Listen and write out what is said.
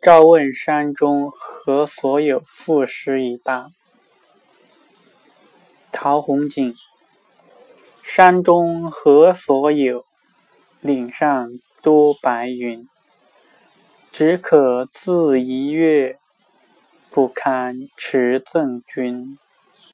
赵问山中何所有，赋诗以答。陶弘景。山中何所有，岭上多白云。只可自怡悦，不堪持赠君。